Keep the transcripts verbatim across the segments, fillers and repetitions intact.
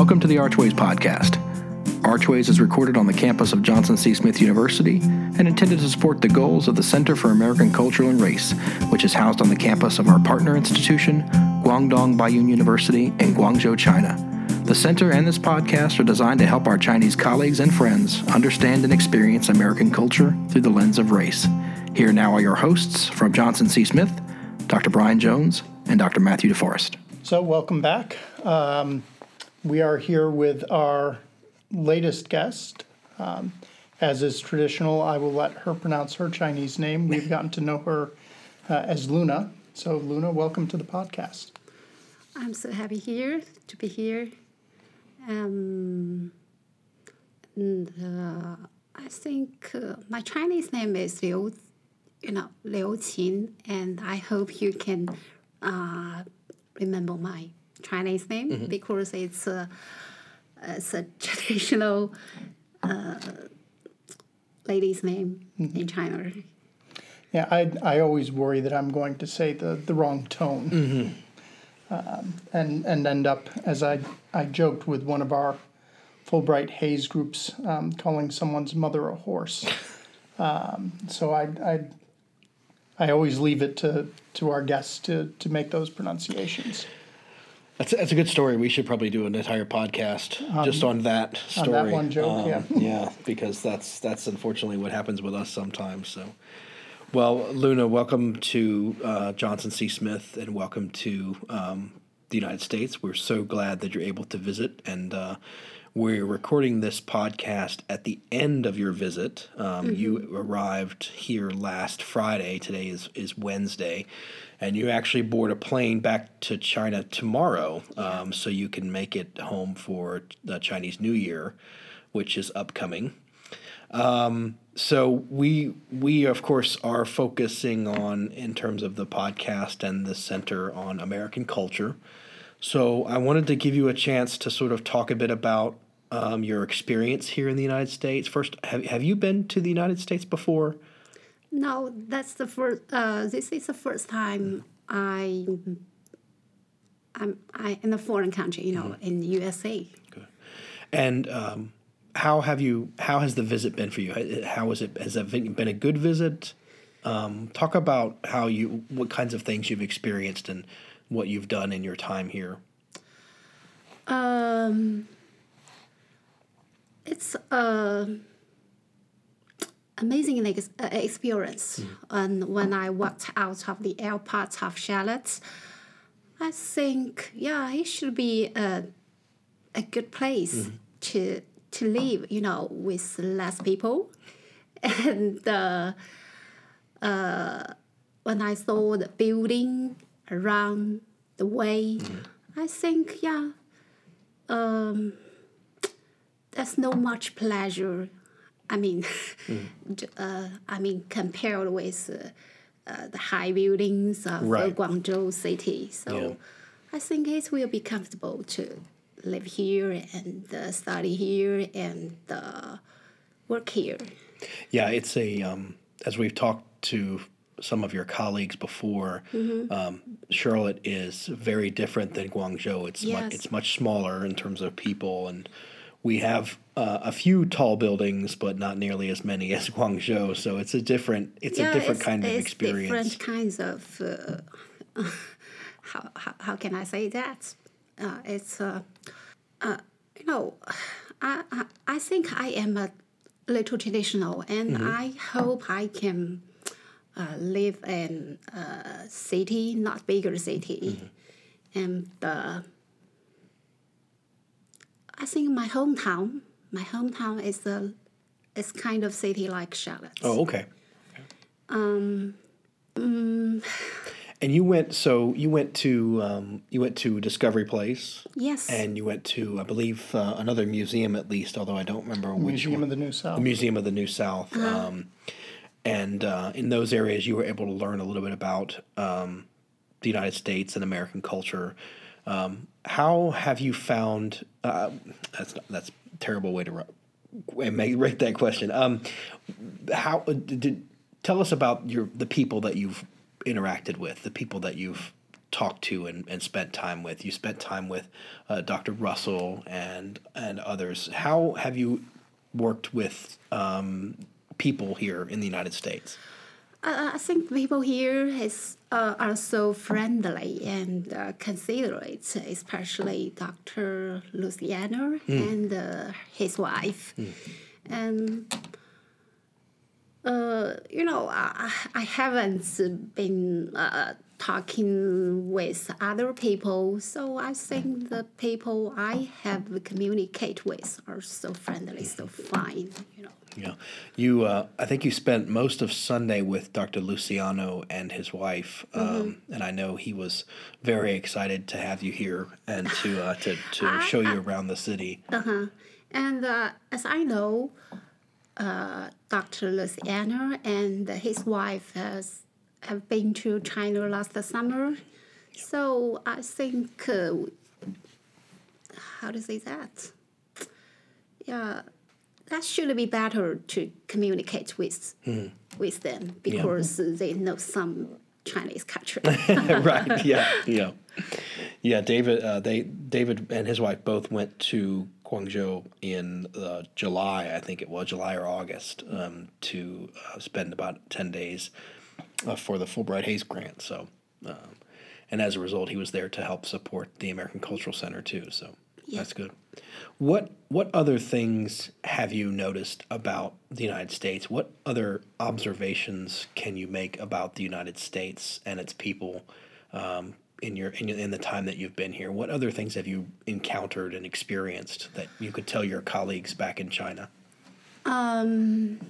Welcome to the Archways Podcast. Archways is recorded on the campus of Johnson C. Smith University and intended to support the goals of the Center for American Culture and Race, which is housed on the campus of our partner institution, Guangdong Baiyun University in Guangzhou, China. The center and this podcast are designed to help our Chinese colleagues and friends understand and experience American culture through the lens of race. Here now are your hosts from Johnson C. Smith, Doctor Brian Jones, and Doctor Matthew DeForrest. So welcome back. Um, we are here with our latest guest. Um, as is traditional, I will let her pronounce her Chinese name. We've gotten to know her uh, as Luna. So Luna, welcome to the podcast. I'm so happy here to be here. Um, and, uh, I think uh, my Chinese name is Liu, you know, Liu Qin, and I hope you can uh, remember my Chinese name mm-hmm. because it's a, it's a traditional uh, lady's name mm-hmm. in China. Yeah, I I always worry that I'm going to say the, the wrong tone mm-hmm. um, and, and end up, as I, I joked with one of our Fulbright-Hays groups, um, calling someone's mother a horse. Um, so I, I I always leave it to, to our guests to, to make those pronunciations. That's a, that's a good story. We should probably do an entire podcast um, just on that story. On that one joke, um, yeah. Yeah, because that's that's unfortunately what happens with us sometimes. So, well, Luna, welcome to uh, Johnson C. Smith, and welcome to um, the United States. We're so glad that you're able to visit, and uh, we're recording this podcast at the end of your visit. Um, mm-hmm. You arrived here last Friday. Today is, is Wednesday. And you actually board a plane back to China tomorrow, um, so you can make it home for the Chinese New Year, which is upcoming. Um, so we, we of course, are focusing on, in terms of the podcast and the center, on American culture. So I wanted to give you a chance to sort of talk a bit about um, your experience here in the United States. First, have, have you been to the United States before? No, that's the first. Uh, this is the first time I, I'm I in a foreign country, you know, mm-hmm. in the U S A. Good. And um, how have you? How has the visit been for you? How was it? Has it been a good visit? Um, talk about how you, what kinds of things you've experienced and what you've done in your time here. Um, it's a. Uh, Amazing experience. Mm-hmm. And when I walked out of the airport of Charlotte, I think, yeah, it should be a, a good place mm-hmm. to to live, you know, with less people. And uh, uh, when I saw the building around the way, mm-hmm. I think, yeah, um, there's no much pleasure. I mean, mm. uh, I mean, compared with uh, uh, the high buildings of right. Guangzhou city. So yeah. I think it will be comfortable to live here and uh, study here and uh, work here. Yeah, it's a, um, as we've talked to some of your colleagues before, mm-hmm. um, Charlotte is very different than Guangzhou. It's yes. mu- It's much smaller in terms of people, and we have uh, a few tall buildings, but not nearly as many as Guangzhou. So it's a different, it's yeah, a different it's, kind it's of experience. Different kinds of. Uh, how, how how can I say that? Uh, it's uh, uh, you know, I, I I think I am a little traditional, and mm-hmm. I hope I can uh, live in a city, not bigger city, mm-hmm. and. Uh, I think my hometown, my hometown is a, is kind of city like Charlotte. Oh, okay. okay. Um, um, and you went, so you went to, um, you went to Discovery Place. Yes. And you went to, I believe, uh, another museum at least, although I don't remember which Museum one. of the New South. The Museum of the New South. Uh-huh. Um, and uh, in those areas, you were able to learn a little bit about um, the United States and American culture. Um, how have you found? Uh, that's not, that's a terrible way to make rate that question. Um, how did, tell us about your the people that you've interacted with, the people that you've talked to and, and spent time with. You spent time with uh, Doctor Russell and and others. How have you worked with um, people here in the United States? Uh, I think people here is, uh, are so friendly and uh, considerate, especially Doctor Luciano mm. and uh, his wife. Mm. And, uh, you know, I, I haven't been uh, talking with other people, so I think the people I have communicate with are so friendly, so fine, you know. Yeah, you. Uh, I think you spent most of Sunday with Doctor Luciano and his wife, um, mm-hmm. and I know he was very excited to have you here and to uh, to to I, show you I, around the city. Uh-huh. And, uh, as I know, uh, Doctor Luciano and his wife has have been to China last summer, so I think uh, how to say that? Yeah. That should be better to communicate with mm. with them because yeah. they know some Chinese culture. Right. Yeah. Yeah. Yeah. David. Uh, they David and his wife both went to Guangzhou in uh, July. I think it was July or August um, to uh, spend about ten days uh, for the Fulbright-Hays grant. So, uh, and as a result, he was there to help support the American Cultural Center too. So. That's good. What what other things have you noticed about the United States? What other observations can you make about the United States and its people um, in your in, in the time that you've been here? What other things have you encountered and experienced that you could tell your colleagues back in China? Um,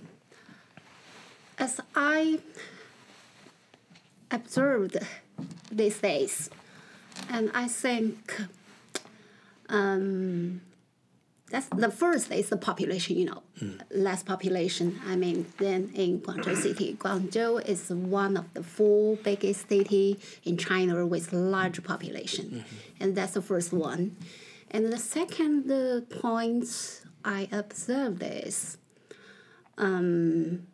as I observed these days, and I think. Um, that's the first is the population, you know, mm. less population. I mean, then in Guangzhou City, Guangzhou is one of the four biggest cities in China with large population, mm-hmm. and that's the first one. And the second uh, point I observed is um,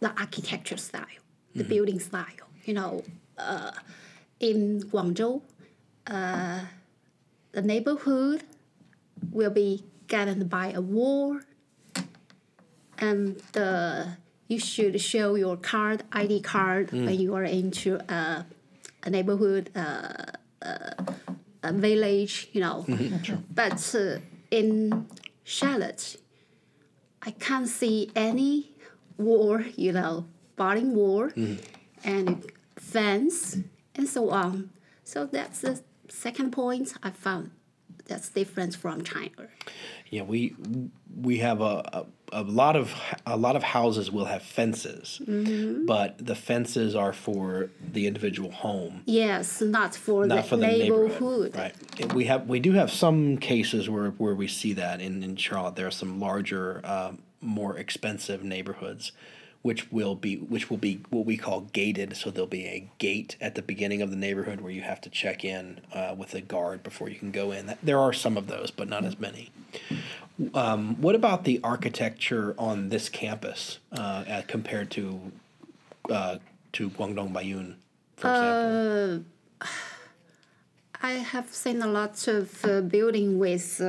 the architecture style, mm-hmm. the building style. You know, uh, in Guangzhou. Uh, The neighborhood will be guarded by a wall, and uh, you should show your card, I D card, mm. when you are into uh, a neighborhood, uh, uh, a village, you know. Mm-hmm. Sure. But uh, in Charlotte, I can't see any wall, you know, barring wall, mm. and fence, and so on. So that's the. Uh, Second point I found that's different from China. Yeah, we we have a, a, a lot of a lot of houses will have fences, mm-hmm. but the fences are for the individual home. Yes, not for not the for neighborhood. The neighborhood. Right. We have we do have some cases where where we see that in, in Charlotte. There are some larger, uh, more expensive neighborhoods. Which will be which will be what we call gated. So there'll be a gate at the beginning of the neighborhood where you have to check in uh, with a guard before you can go in. That, there are some of those, but not as many. Um, what about the architecture on this campus uh, uh, compared to uh, to Guangdong Baiyun, for example? Uh, I have seen a lot of uh, building with. Uh,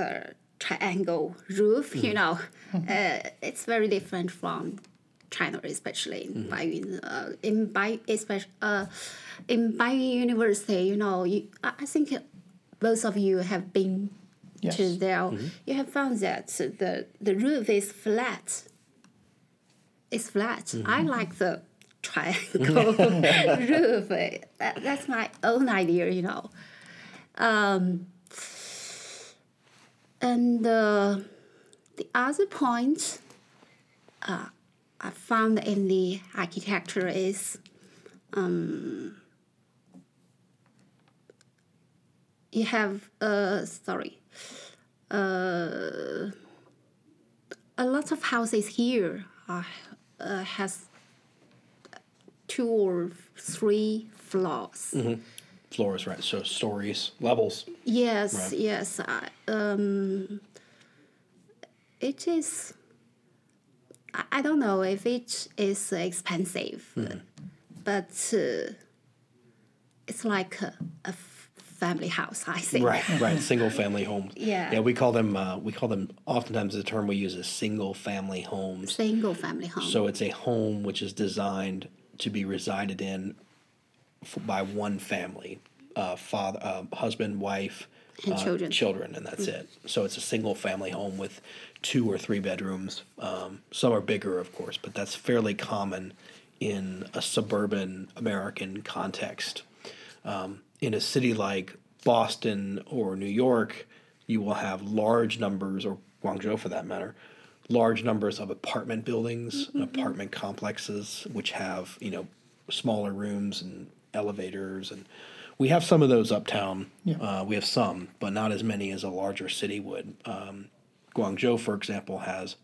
uh, triangle roof, mm-hmm. you know, mm-hmm. uh, it's very different from China, especially in mm-hmm. Baiyun, uh, in Baiyun, especially uh, in Baiyun University. You know, you, I think both of you have been yes. to there. Mm-hmm. You have found that the the roof is flat. It's flat. Mm-hmm. I like the triangle roof. That, that's my own idea, you know. Um, And uh, the other point uh, I found in the architecture is um, you have uh, sorry uh, a lot of houses here are, uh, has two or three floors. Mm-hmm. Floors, right? So stories, levels. Yes, right. yes. I, um, it is. I, I don't know if it is expensive, mm-hmm. but uh, it's like a, a family house, I think. Right, right, single family homes. Yeah. Yeah, we call them, uh, we call them, oftentimes the term we use is single family homes. Single family homes. So it's a home which is designed to be resided in f- by one family, uh, father, uh, husband, wife, and uh, children. Children, and that's mm. it. So it's a single family home with two or three bedrooms. Um, some are bigger, of course, but that's fairly common in a suburban American context. Um, in a city like Boston or New York, you will have large numbers, or Guangzhou for that matter, large numbers of apartment buildings, mm-hmm. apartment complexes, which have, you know, smaller rooms and elevators. And we have some of those uptown. Yeah. Uh, we have some, but not as many as a larger city would. Um, Guangzhou, for example, has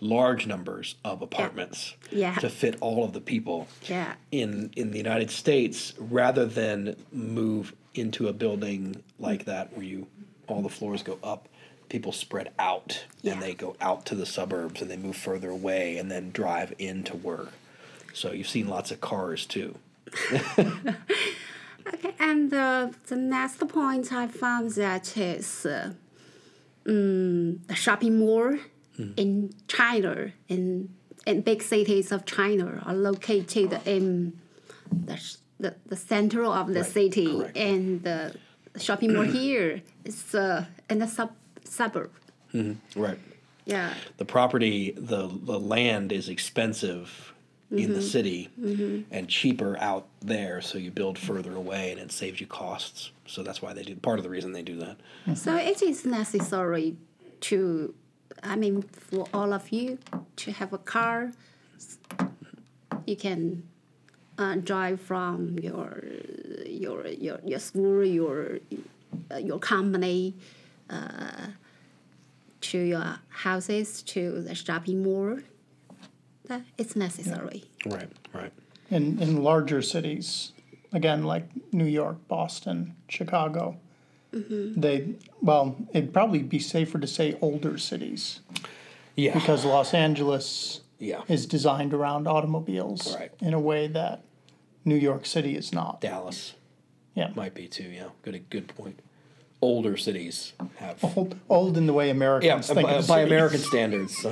large numbers of apartments yeah. Yeah. to fit all of the people. Yeah. In in the United States, rather than move into a building like that where you all the floors go up, people spread out yeah. and they go out to the suburbs and they move further away and then drive into work. So you've seen lots of cars too. Okay, and the the next point I found that is uh, um, a shopping mall. In China, in in big cities of China, are located in the the, the center of the right, city, correct. And the shopping mall here is uh, in the sub suburb. Mm-hmm. Right. Yeah. The property, the the land is expensive mm-hmm. in the city mm-hmm. and cheaper out there, so you build further away, and it saves you costs. So that's why they do. Part of the reason they do that. Mm-hmm. So it is necessary to. I mean, for all of you to have a car, you can uh, drive from your your your your school, your uh, your company, uh, to your houses, to the shopping mall. That it's necessary. Yeah. Right, right. In in larger cities, again, like New York, Boston, Chicago. Mm-hmm. They well, it'd probably be safer to say older cities, yeah, because Los Angeles yeah. is designed around automobiles right. in a way that New York City is not. Dallas, yeah, might be too. Yeah, good, good point. Older cities have old, old in the way Americans yeah, think by, of by American standards.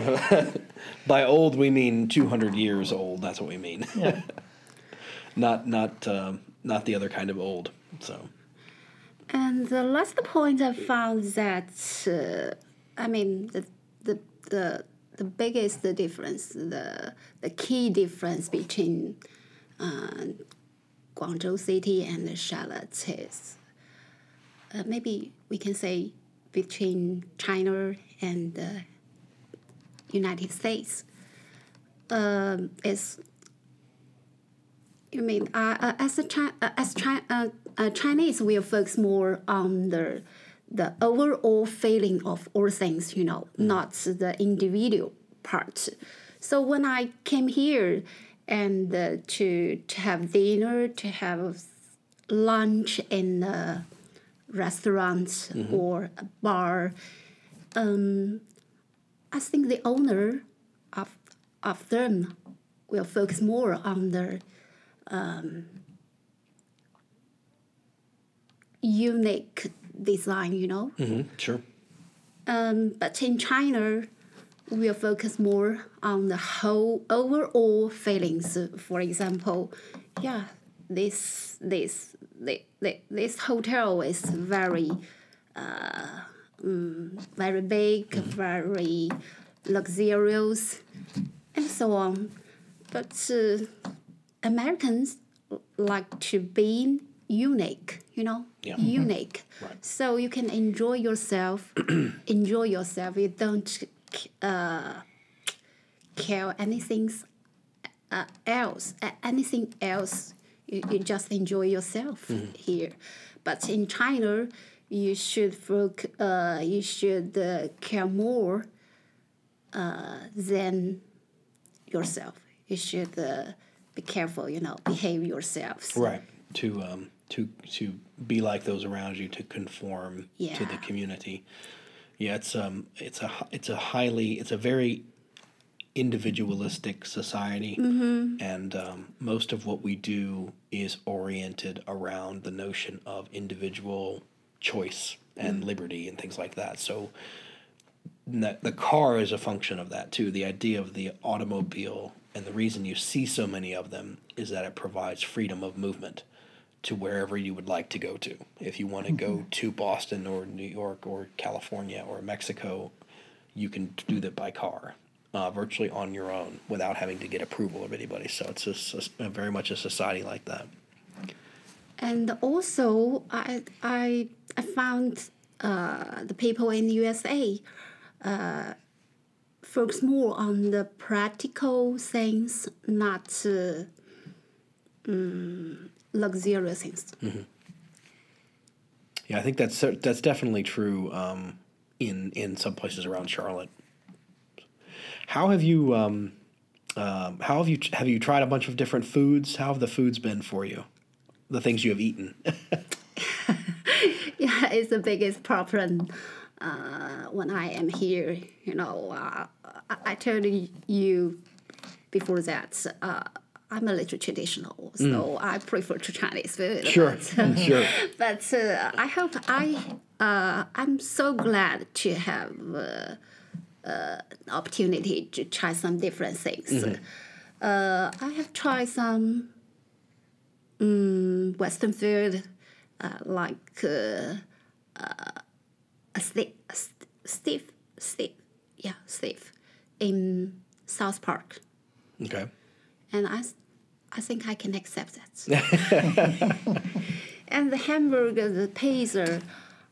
By old, we mean two hundred years old. That's what we mean. Yeah. not not um, not the other kind of old. So. And the last point I found that, uh, I mean, the, the the the biggest difference, the the key difference between uh, Guangzhou City and Charlotte is uh, maybe we can say between China and the United States. Um, is you mean uh, uh, as a China uh, as China. Uh, Uh, Chinese will focus more on the the overall feeling of all things, you know, not the individual part. So when I came here and uh, to to have dinner, to have lunch in a restaurant mm-hmm. or a bar, um, I think the owner of of them will focus more on the. Um, unique design, you know? Mm-hmm, sure. Um, but in China, we'll focus more on the whole overall feelings. For example, yeah, this this this, this hotel is very, uh, um, very big, mm-hmm. very luxurious, and so on. But uh, Americans like to be unique, you know, yeah. unique. Right. So you can enjoy yourself, enjoy yourself. You don't uh, care anything uh, else, anything else. You, you just enjoy yourself mm-hmm. here. But in China, you should uh, you should uh, care more uh, than yourself. You should uh, be careful, you know, behave yourselves. Right. To um. to to be like those around you, to conform yeah. to the community. Yeah, it's um it's a it's a highly it's a very individualistic society, mm-hmm. and um, most of what we do is oriented around the notion of individual choice and mm-hmm. liberty and things like that. So the, the car is a function of that too. The idea of the automobile, and the reason you see so many of them is that it provides freedom of movement to wherever you would like to go to. If you want to mm-hmm. go to Boston or New York or California or Mexico, you can do that by car, uh, virtually on your own without having to get approval of anybody. So it's a, a, very much a society like that. And also, I I, I found uh, the people in the U S A uh, focus more on the practical things, not uh, um, luxurious things. Mm-hmm. Yeah, I think that's that's definitely true. Um, in in some places around Charlotte. How have you um, uh, how have you have you tried a bunch of different foods? How have the foods been for you? The things you have eaten. Yeah, it's the biggest problem uh, when I am here. You know, uh, I, I told you before that uh, I'm a little traditional, so mm. I prefer to Chinese food. Sure, but, sure. But uh, I hope I. Uh, I'm so glad to have an uh, uh, opportunity to try some different things. Mm-hmm. Uh, I have tried some um, Western food, uh, like uh, uh, a stiff, stiff, stiff, yeah, stiff in South Park. Okay. And I, I think I can accept that. And the hamburger, the pizza.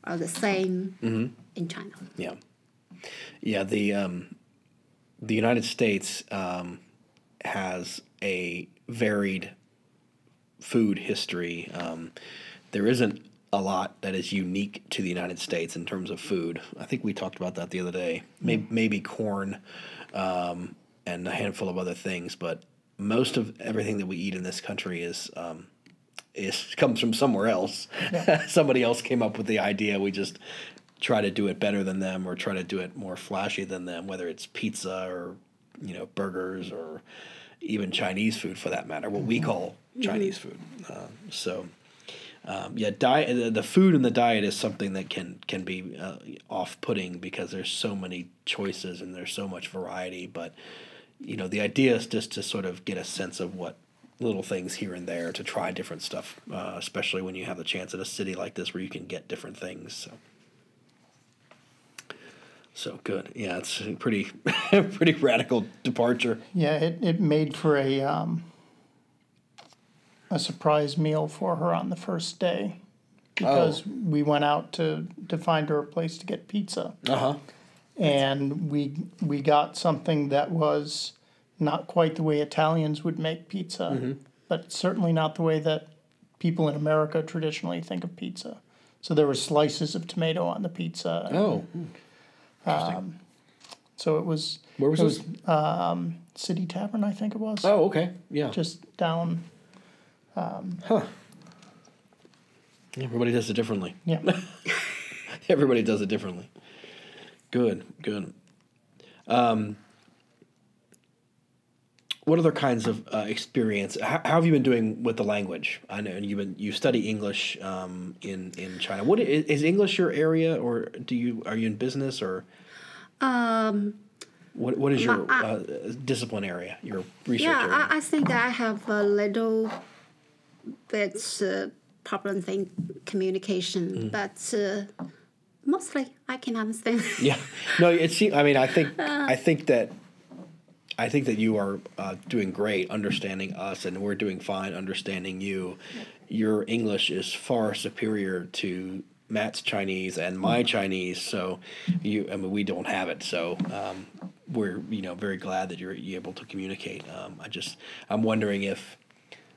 Are the same mm-hmm. in China. Yeah, yeah. The um, the United States um, has a varied food history. Um, there isn't a lot that is unique to the United States in terms of food. I think we talked about that the other day. Maybe, maybe corn um, and a handful of other things, but most of everything that we eat in this country is. Um, It comes from somewhere else. Yeah. Somebody else came up with the idea. We just try to do it better than them or try to do it more flashy than them, whether it's pizza or, you know, burgers or even Chinese food for that matter, what we call Chinese food. Uh, so, um, yeah, diet, the food and the diet is something that can, can be uh, off-putting because there's so many choices and there's so much variety. But, you know, the idea is just to sort of get a sense of what little things here and there to try different stuff, uh, especially when you have the chance in a city like this where you can get different things. So, so good. Yeah, it's a pretty, pretty radical departure. Yeah, it, it made for a um, a surprise meal for her on the first day because oh. we went out to, to find her a place to get pizza. Uh-huh. And we we got something that was not quite the way Italians would make pizza, mm-hmm. but certainly not the way that people in America traditionally think of pizza. So there were slices of tomato on the pizza. Oh, and, interesting. Um, so it was... Where was it? This? Was, um, City Tavern, I think it was. Oh, okay, yeah. Just down... Um, huh. Everybody does it differently. Yeah. Everybody does it differently. Good, good. Um... What other kinds of uh, experience? How, how have you been doing with the language? I know you've been you study English um, in in China. What is, is English your area, or do you are you in business or? Um, what what is your I, uh, discipline area? Your research yeah, area? Yeah, I, I think I have a little bit uh, problem thing communication, mm. but uh, mostly I can understand. Yeah, no, it seems. I mean, I think uh, I think that. I think that you are uh, doing great understanding us, and we're doing fine understanding you. Your English is far superior to Matt's Chinese and my Chinese, so you. I mean, we don't have it, so um, we're you know very glad that you're, you're able to communicate. Um, I just I'm wondering if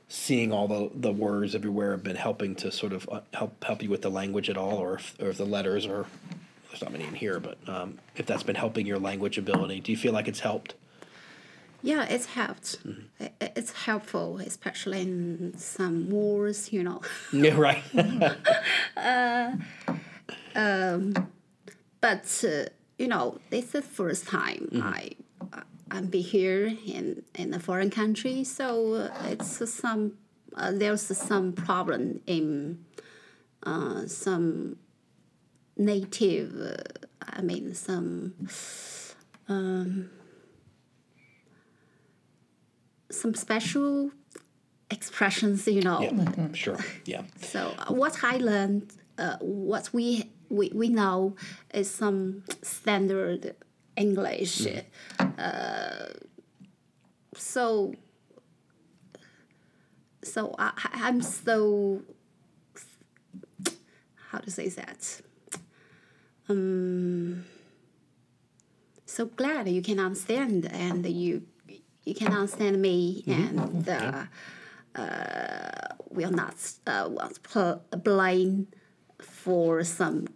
seeing all the, the words everywhere have been helping to sort of help help you with the language at all, or if, or if the letters are there's not many in here, but um, if that's been helping your language ability, do you feel like it's helped? Yeah, it's helped. Mm-hmm. It's helpful, especially in some wars, you know. Yeah, right. uh, um, but, uh, you know, this is the first time mm-hmm. I and be here in, in a foreign country. So it's some uh, there's some problem in uh, some native. Uh, I mean some um, some special expressions, you know. Yeah, mm-hmm. Sure. Yeah. So uh, what I learned, uh, what we, we we know, is some standard English. Mm. Uh, so so I, I'm so how to say that. Um, so glad you can understand and you you can understand me mm-hmm. and uh, uh, we are not uh, blind for some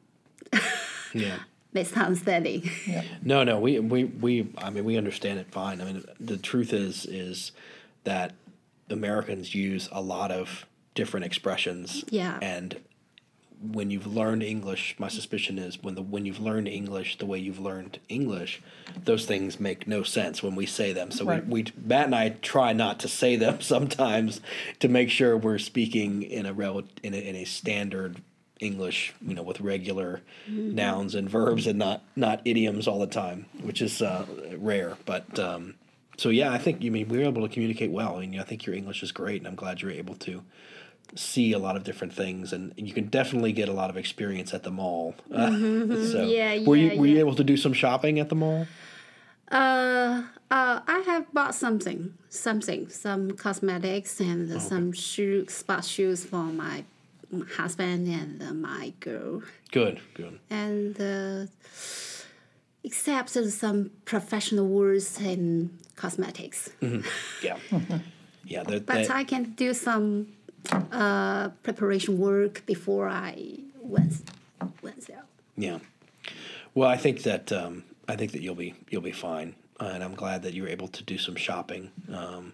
yeah. misunderstanding. Yeah. No, no, we, we we I mean we understand it fine. I mean the truth is is that Americans use a lot of different expressions. Yeah. And when you've learned English, my suspicion is when the when you've learned English the way you've learned English, those things make no sense when we say them. So right. we, we Matt and I try not to say them sometimes to make sure we're speaking in a rel in a, in a standard English, you know, with regular mm-hmm. nouns and verbs and not not idioms all the time, which is uh, rare. But um, so yeah, I think you I mean we were able to communicate well. I mean, I think your English is great, and I'm glad you're able to see a lot of different things, and you can definitely get a lot of experience at the mall. Mm-hmm. so, yeah, yeah, were you were yeah. you able to do some shopping at the mall? Uh, uh I have bought something, something, some cosmetics and oh, okay. some shoe, sport shoes for my husband and uh, my girl. Good, good. And uh, except some professional words in cosmetics. Mm-hmm. Yeah, mm-hmm. yeah. They're, but they're, I can do some. Uh, preparation work before I went went out. Yeah, well, I think that um, I think that you'll be you'll be fine, uh, and I'm glad that you were able to do some shopping. Um,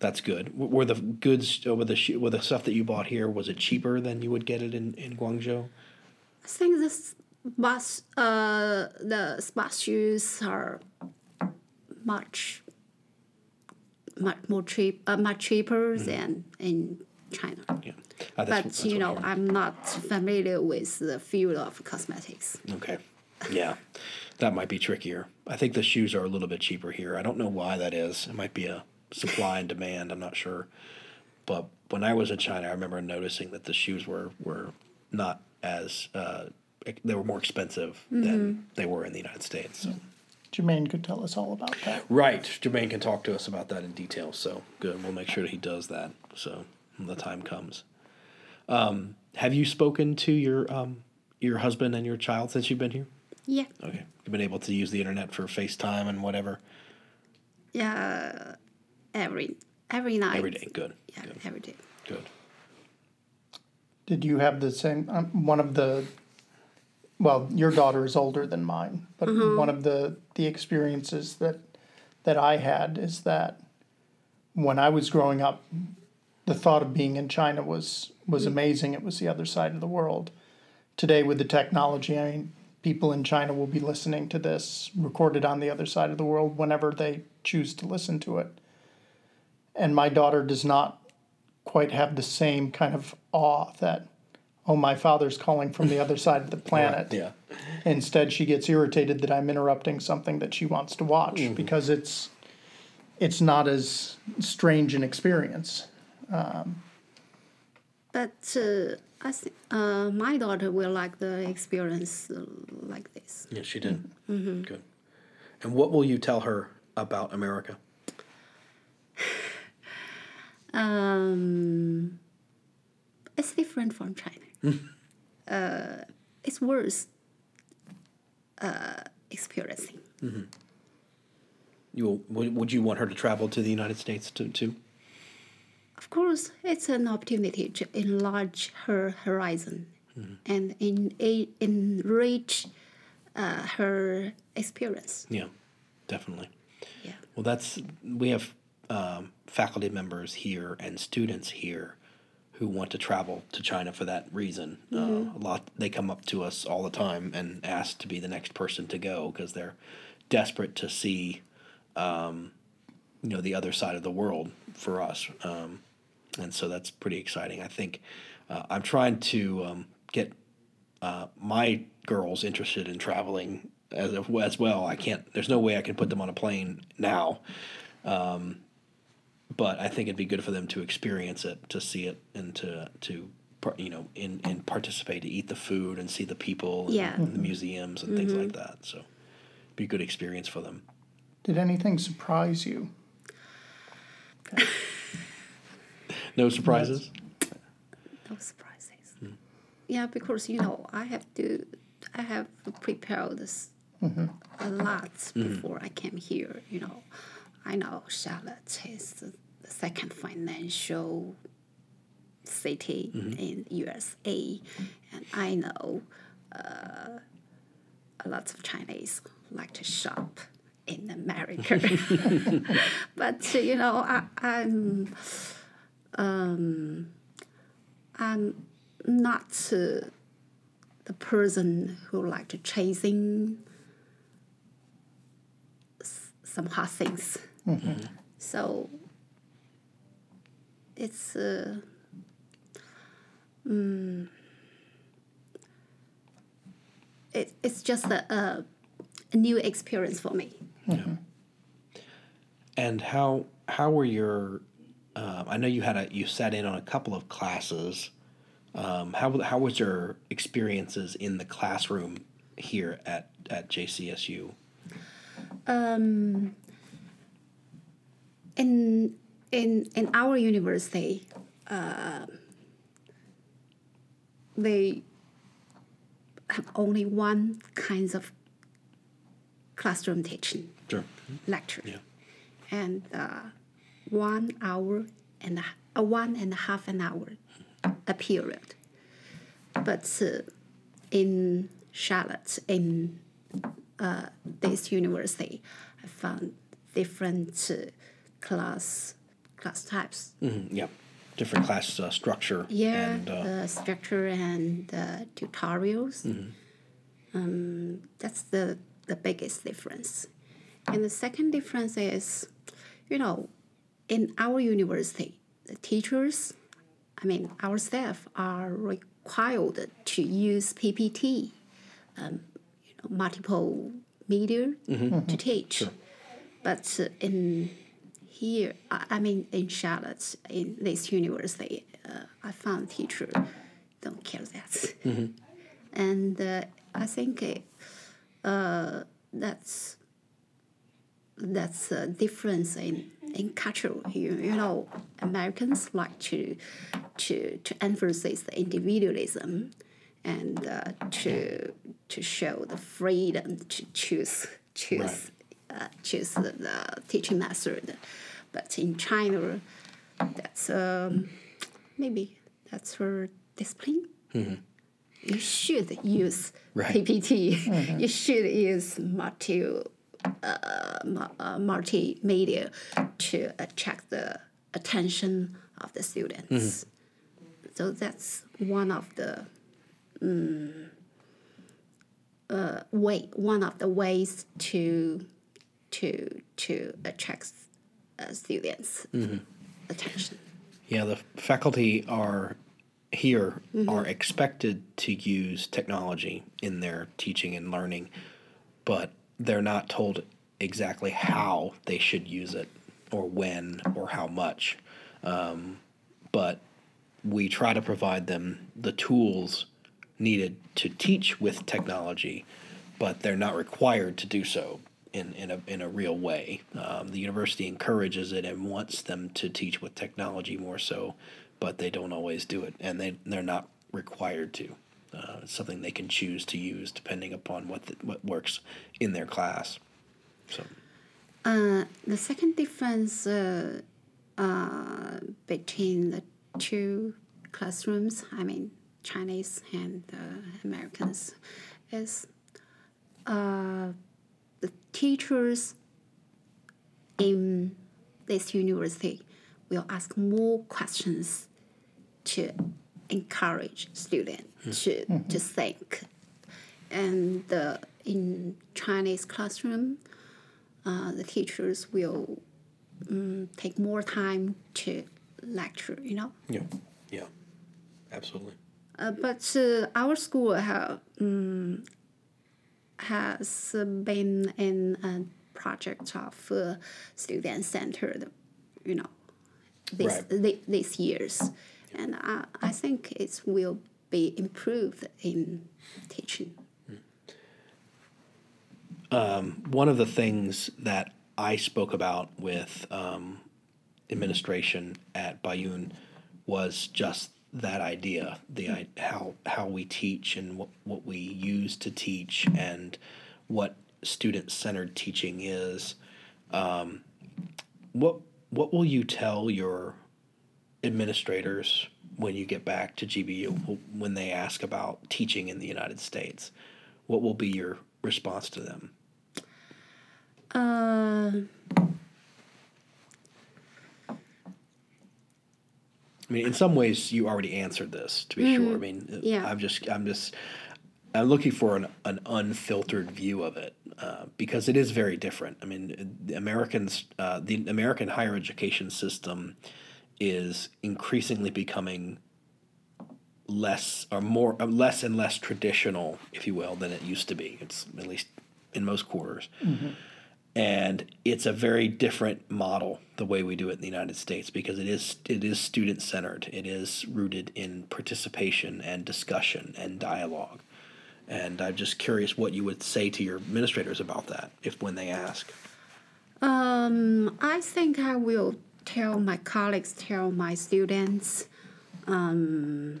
that's good. Were the goods uh, were the were the stuff that you bought here? Was it cheaper than you would get it in, in Guangzhou? I think this bus, uh, the sport shoes are much much more cheap, uh, much cheaper mm-hmm. than in China. Yeah. Oh, but, what, you know, I'm not familiar with the field of cosmetics. Okay. Yeah. That might be trickier. I think the shoes are a little bit cheaper here. I don't know why that is. It might be a supply and demand. I'm not sure. But when I was in China, I remember noticing that the shoes were, were not as, uh, they were more expensive mm-hmm. than they were in the United States. So. Jermaine could tell us all about that. Right. Jermaine can talk to us about that in detail. So good. We'll make sure that he does that. So. When the time comes. Um, have you spoken to your um, your husband and your child since you've been here? Yeah. Okay. You've been able to use the internet for FaceTime and whatever? Yeah, every every night. Every day, good. Yeah, good. Every day. Good. Did you have the same, um, one of the, well, your daughter is older than mine, but mm-hmm. one of the, the experiences that that I had is that when I was growing up, the thought of being in China was, was amazing. It was the other side of the world. Today, with the technology, I mean, people in China will be listening to this recorded on the other side of the world whenever they choose to listen to it. And my daughter does not quite have the same kind of awe that, oh, my father's calling from the other side of the planet. Yeah, yeah. Instead, she gets irritated that I'm interrupting something that she wants to watch mm-hmm. because it's it's not as strange an experience. Um, but uh, I think uh, my daughter will like the experience uh, like this. Yeah, she did. Mm-hmm. Good. And what will you tell her about America? um, it's different from China. uh, it's worth uh, experiencing. Mm-hmm. You will, would, would you want her to travel to the United States too? too? Of course, it's an opportunity to enlarge her horizon mm-hmm. and in, in, enrich uh, her experience. Yeah, definitely. Yeah. Well, that's we have um, faculty members here and students here who want to travel to China for that reason. Mm-hmm. Uh, a lot they come up to us all the time and ask to be the next person to go because they're desperate to see um, you know, the other side of the world for us. Um, and so that's pretty exciting. I think uh, I'm trying to um, get uh, my girls interested in traveling as, as well. I can't, there's no way I can put them on a plane now. Um, but I think it'd be good for them to experience it, to see it, and to, to, you know, in, and participate, to eat the food and see the people and yeah. the museums and mm-hmm. things like that. So it'd be a good experience for them. Did anything surprise you? Okay. No surprises? No surprises. Mm. Yeah, because, you know, I have to, I have prepared this mm-hmm. a lot before mm-hmm. I came here, you know. I know Charlotte is the second financial city mm-hmm. in U S A, and I know uh, a lot of Chinese like to shop in America. But, you know, I, I'm... Um, I'm not uh, the person who like to chasing s- some hot things. Mm-hmm. So it's uh, um, it it's just a, a, a new experience for me. Mm-hmm. Yeah. And how how were your Um, I know you had a you sat in on a couple of classes. Um, how how was your experiences in the classroom here at, at J C S U? Um, in in in our university, uh, they have only one kind of classroom teaching, sure. lecture, yeah. and. Uh, One hour and a uh, one and a half an hour, a period. But uh, in Charlotte, in uh, this university, I found different uh, class class types. Mm-hmm, yeah, different class uh, structure. Yeah, and, uh, the structure and uh, tutorials. Mm-hmm. Um, that's the the biggest difference. And the second difference is, you know. In our university, the teachers, I mean, our staff are required to use P P T, um, you know, multiple media mm-hmm. to teach. Sure. But uh, in here, I, I mean, in Charlotte, in this university, uh, I found teachers don't care that. Mm-hmm. And uh, I think uh, that's... That's a difference in, in culture. You, you know, Americans like to to to emphasize the individualism and uh, to to show the freedom to choose choose right. uh, choose the, the teaching method. But in China, that's um, maybe that's for discipline. Mm-hmm. You should use right. P P T. Mm-hmm. You should use multiple. Uh, uh, multimedia to attract the attention of the students. Mm-hmm. So that's one of the um, uh, way one of the ways to to to attract uh, students' mm-hmm. attention. Yeah, the faculty are here mm-hmm. are expected to use technology in their teaching and learning, but they're not told exactly how they should use it or when or how much. Um, but we try to provide them the tools needed to teach with technology, but they're not required to do so in, in, a, in a real way. Um, the university encourages it and wants them to teach with technology more so, but they don't always do it, and they, they're not required to. Uh, it's something they can choose to use depending upon what the, what works in their class. So, uh, the second difference uh, uh, between the two classrooms, I mean Chinese and uh, Americans, is uh, the teachers in this university will ask more questions to encourage students to, mm-hmm. to think. And uh, in Chinese classroom, uh, the teachers will um, take more time to lecture, you know? Yeah, yeah, absolutely. Uh, but uh, our school ha- um, has been in a project of uh, student-centered, you know, this, right. th- these years. Yeah. And I, I think it will be improved in teaching. Um, one of the things that I spoke about with um, administration at Baiyun was just that idea, the how how we teach and what, what we use to teach and what student-centered teaching is. Um, what what will you tell your administrators when you get back to G B U when they ask about teaching in the United States? What will be your response to them? Uh, I mean, in some ways, you already answered this, to be mm, sure. I mean, yeah. I'm just, I'm just, I'm looking for an, an unfiltered view of it uh, because it is very different. I mean, the Americans, uh, the American higher education system is increasingly becoming less or more, uh, less and less traditional, if you will, than it used to be. It's at least in most quarters. Mm-hmm. And it's a very different model, the way we do it in the United States, because it is it is student-centered. It is rooted in participation and discussion and dialogue. And I'm just curious what you would say to your administrators about that, if when they ask. Um, I think I will tell my colleagues, tell my students, um,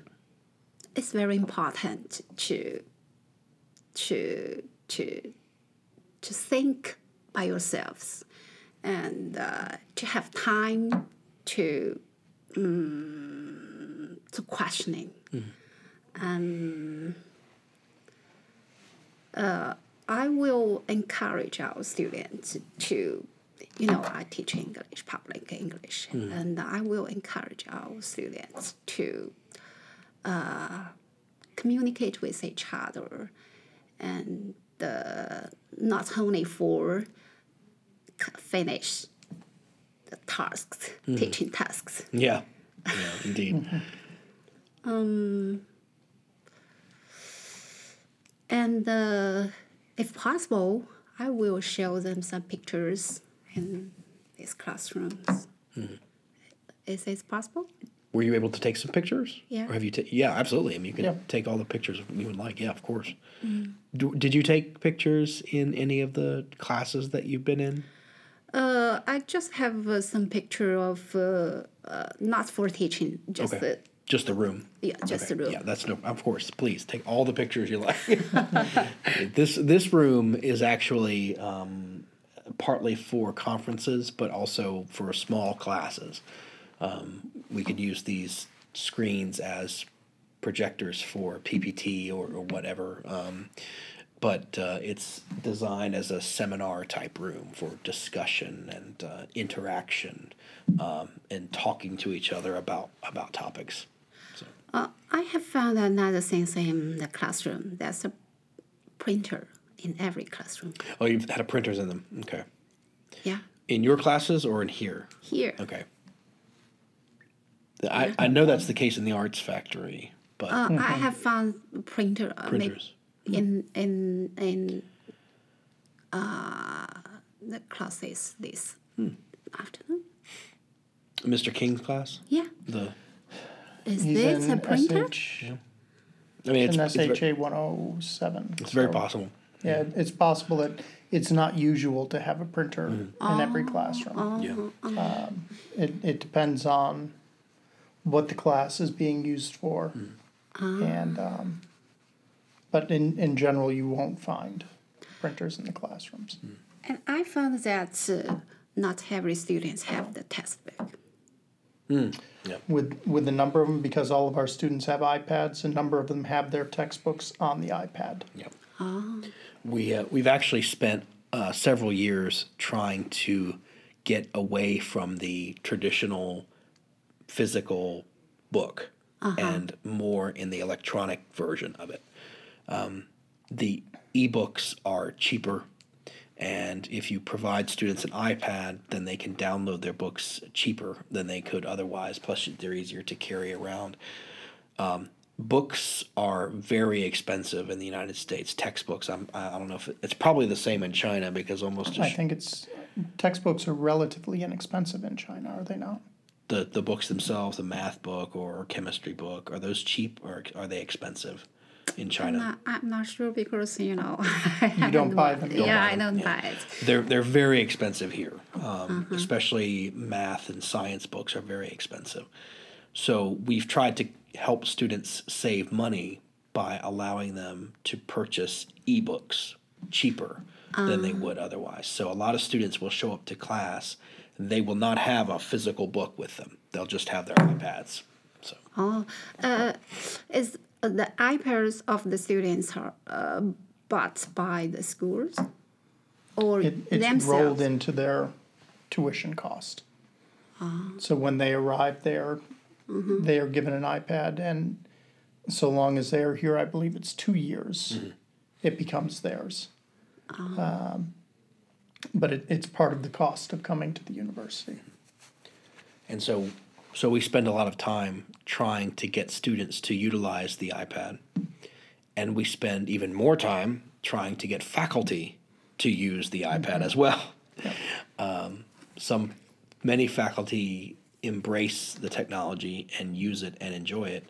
it's very important to to to to think by yourselves, and uh, to have time to um, to questioning. Mm. Um, uh, I will encourage our students to, you know, I teach English, public English, mm. and I will encourage our students to uh, communicate with each other, and uh, not only for finish the tasks, mm. teaching tasks. Yeah, yeah, indeed. um, and uh, if possible, I will show them some pictures in these classrooms. Mm. Is this possible? Were you able to take some pictures? Yeah. Or have you? Ta- yeah, absolutely. I mean, you can yeah. take all the pictures you would like. Yeah, of course. Mm. Do, did you take pictures in any of the classes that you've been in? Uh, I just have uh, some picture of uh, uh, not for teaching, just okay. the just the room. Yeah, just okay. the room. Yeah, that's no. Of course, please take all the pictures you like. This this room is actually um, partly for conferences, but also for small classes. Um, we could use these screens as projectors for P P T or, or whatever, um, but uh, it's designed as a seminar-type room for discussion and uh, interaction um, and talking to each other about, about topics. So. Uh, I have found another thing in the classroom. There's a printer in every classroom. Oh, you've had a printers in them. Okay. Yeah. In your classes or in here? Here. Okay. I, I know that's the case in the Arts Factory, but uh, I have found printer uh, printers in in in uh, the classes this hmm. afternoon. Mister King's class. Yeah. The is this a printer? S H, yeah. I mean, it's, it's an S H A one oh seven. It's so very possible. Yeah, yeah, it's possible that it's not usual to have a printer mm-hmm. in every classroom. Oh, yeah. Oh. Um, it it depends on what the class is being used for, mm. ah. and um, but in, in general, you won't find printers in the classrooms. Mm. And I found that uh, not every students have the textbook. Mm. Yeah. With with a number of them, because all of our students have iPads, a number of them have their textbooks on the iPad. Yep. Ah. We uh, we've actually spent uh, several years trying to get away from the traditional physical book uh-huh. and more in the electronic version of it. Um, the ebooks are cheaper And if you provide students an iPad, then they can download their books cheaper than they could otherwise. Plus, they're easier to carry around. Um, books are very expensive in the United States. Textbooks, I'm, I don't know if it, it's probably the same in China because almost. I sh- think it's textbooks are relatively inexpensive in China, are they not? The the books themselves, the math book or chemistry book, are those cheap or are they expensive in China? I'm not, I'm not sure because, you know, I you don't buy them. Don't yeah, buy them. I don't yeah. buy it. They're they're very expensive here, um, uh-huh. especially math and science books are very expensive. So we've tried to help students save money by allowing them to purchase ebooks cheaper um. than they would otherwise. So a lot of students will show up to class. They will not have a physical book with them. They'll just have their iPads. So. Oh, uh, is the iPads of the students are uh, bought by the schools, or it, it's themselves? Rolled into their tuition cost. Oh. So when they arrive there, mm-hmm. they are given an iPad, and so long as they are here, I believe it's two years, mm-hmm. it becomes theirs. Oh. Um, But it, it's part of the cost of coming to the university. And so so we spend a lot of time trying to get students to utilize the iPad. And we spend even more time trying to get faculty to use the iPad mm-hmm. as well. Yep. Um, some many faculty embrace the technology and use it and enjoy it.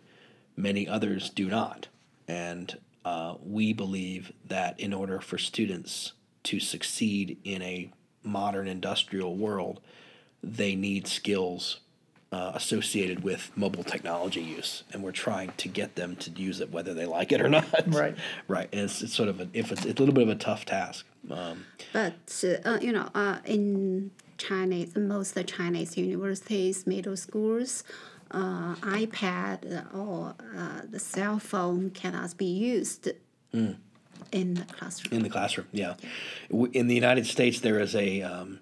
Many others do not. And uh, we believe that in order for students to succeed in a modern industrial world, they need skills uh, associated with mobile technology use, and we're trying to get them to use it whether they like it or not. Right, right. And it's, it's sort of a if it's, it's a little bit of a tough task. Um, but uh, you know, uh, in Chinese, most of Chinese universities, middle schools, uh, iPad or uh, the cell phone cannot be used. Mm. In the classroom. In the classroom, yeah. In the United States, there is a, um,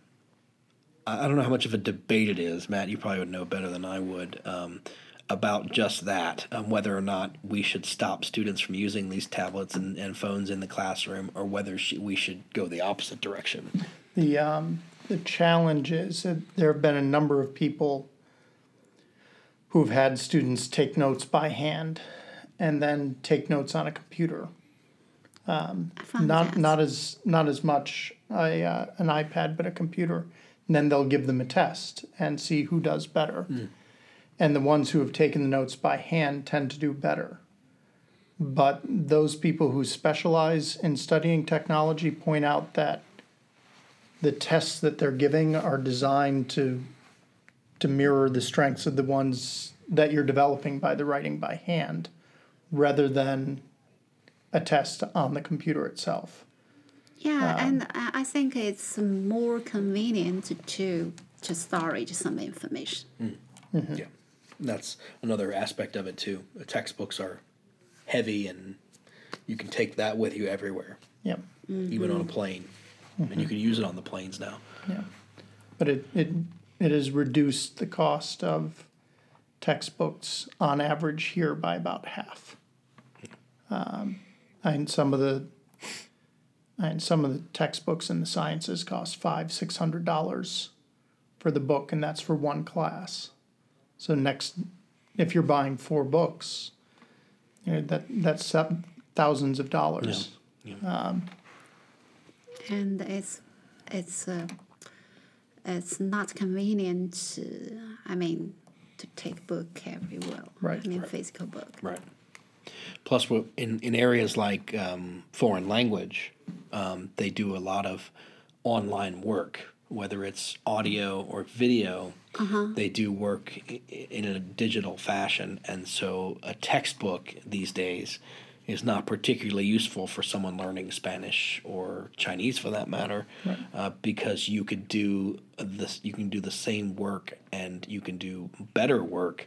I don't know how much of a debate it is, Matt, you probably would know better than I would, um, about just that, um, whether or not we should stop students from using these tablets and, and phones in the classroom, or whether sh- we should go the opposite direction. The, um, the challenge is that there have been a number of people who've had students take notes by hand and then take notes on a computer. Um, not not as not as much a, uh, an iPad, but a computer. And then they'll give them a test and see who does better. Mm. And the ones who have taken the notes by hand tend to do better. But those people who specialize in studying technology point out that the tests that they're giving are designed to to mirror the strengths of the ones that you're developing by the writing by hand, rather than a test on the computer itself. Yeah, um, and I think it's more convenient to to storage some information. Mm. Mm-hmm. Yeah, that's another aspect of it too. The textbooks are heavy, and you can take that with you everywhere. Yep. Mm-hmm. Even on a plane, mm-hmm. and you can use it on the planes now. Yeah, but it it it has reduced the cost of textbooks on average here by about half. Um, And some of the and some of the textbooks in the sciences cost five, six hundred dollars for the book, and that's for one class. So next, if you're buying four books, you know, that that's thousands of dollars. Yeah. Yeah. Um, and it's it's uh, it's not convenient. Uh, I mean, to take book everywhere. Right. I mean, right. Physical book. Right. Plus, in, in areas like um, foreign language, um, they do a lot of online work, whether it's audio or video. Uh-huh. They do work in a digital fashion. And so a textbook these days is not particularly useful for someone learning Spanish or Chinese, for that matter, right. uh, because you could do this, you can do the same work and you can do better work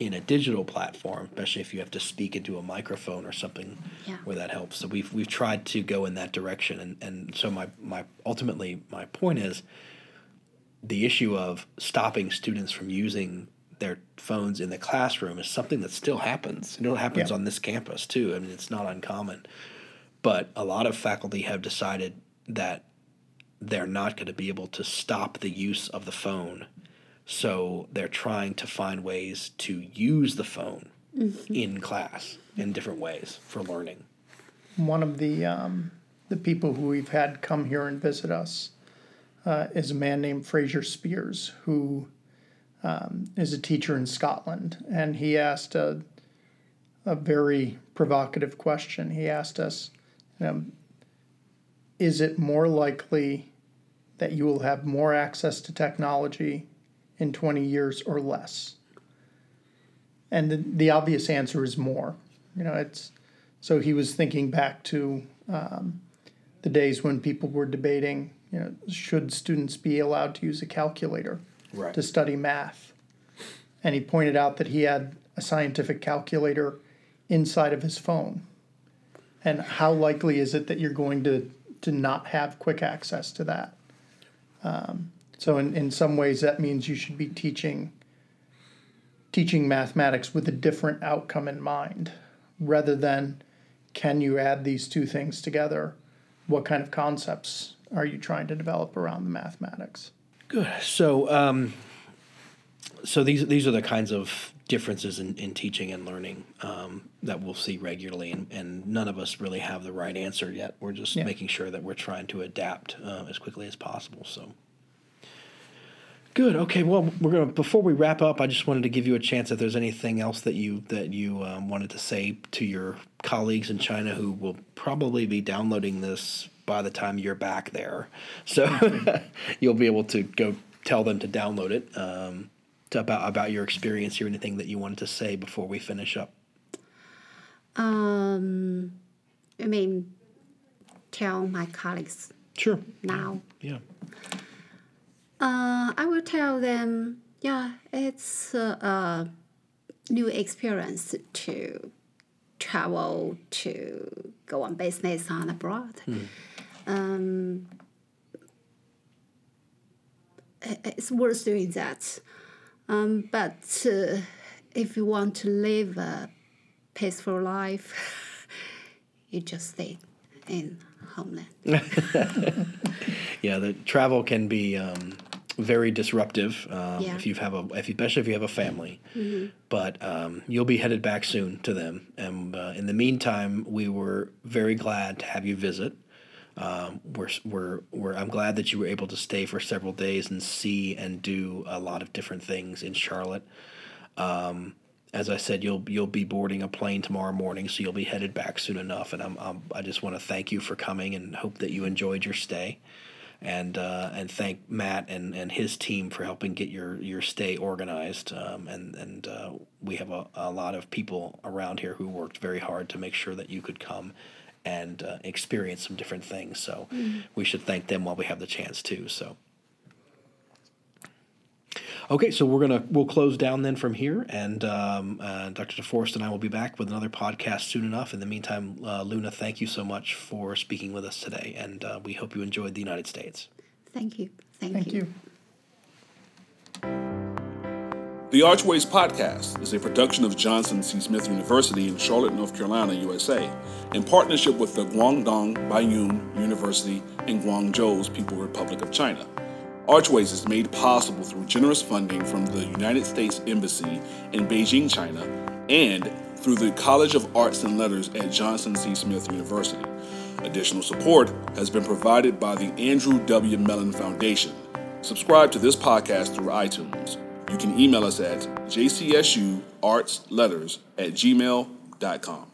in a digital platform, especially if you have to speak into a microphone or something yeah. where that helps. So we've we've tried to go in that direction. And, and so my, my ultimately my point is the issue of stopping students from using their phones in the classroom is something that still happens. It happens yeah. on this campus too. I mean, it's not uncommon. But a lot of faculty have decided that they're not going to be able to stop the use of the phone. So they're trying to find ways to use the phone mm-hmm. in class in different ways for learning. One of the um, the people who we've had come here and visit us uh, is a man named Frazier Spears, who um, is a teacher in Scotland. And he asked a, a very provocative question. He asked us, you know, is it more likely that you will have more access to technology in twenty years or less? And the, the obvious answer is more. You know, it's so he was thinking back to um, the days when people were debating, you know, should students be allowed to use a calculator right. to study math? And he pointed out that he had a scientific calculator inside of his phone. And how likely is it that you're going to, to not have quick access to that? Um, so in, in some ways, that means you should be teaching teaching mathematics with a different outcome in mind, rather than can you add these two things together? What kind of concepts are you trying to develop around the mathematics? Good. So um, so these these are the kinds of differences in, in teaching and learning um, that we'll see regularly, and, and none of us really have the right answer yet. We're just yeah. making sure that we're trying to adapt uh, as quickly as possible. So good. Okay. Well, we're gonna before we wrap up, I just wanted to give you a chance if there's anything else that you that you um, wanted to say to your colleagues in China who will probably be downloading this by the time you're back there. So you'll be able to go tell them to download it. Um, about about your experience or anything that you wanted to say before we finish up. Um, I mean, tell my colleagues. Sure. Now. Yeah. Uh, I will tell them, yeah, it's a, a new experience to travel, to go on business on abroad. Mm. Um, it's worth doing that. Um, but uh, if you want to live a peaceful life, you just stay in homeland. Yeah, the travel can be um, very disruptive um, yeah. if you have a, if you, especially if you have a family. Mm-hmm. But um, you'll be headed back soon to them, and uh, in the meantime, we were very glad to have you visit. Um, we're, we're, we're, I'm glad that you were able to stay for several days and see and do a lot of different things in Charlotte. Um, as I said, you'll you'll be boarding a plane tomorrow morning, so you'll be headed back soon enough. And I'm, I'm I just want to thank you for coming and hope that you enjoyed your stay, and uh, and thank Matt and, and his team for helping get your, your stay organized. Um, and and uh, we have a, a lot of people around here who worked very hard to make sure that you could come and uh, experience some different things. So mm-hmm. we should thank them while we have the chance too. So, okay, so we're going to, we'll close down then from here. And um, uh, Doctor DeForrest and I will be back with another podcast soon enough. In the meantime, uh, Luna, thank you so much for speaking with us today. And uh, we hope you enjoyed the United States. Thank you. Thank, thank you. you. The Archways Podcast is a production of Johnson C. Smith University in Charlotte, North Carolina, U S A, in partnership with the Guangdong Baiyun University and Guangzhou's People Republic of China. Archways is made possible through generous funding from the United States Embassy in Beijing, China, and through the College of Arts and Letters at Johnson C. Smith University. Additional support has been provided by the Andrew W. Mellon Foundation. Subscribe to this podcast through iTunes. You can email us at jcsuartsletters at gmail dot com.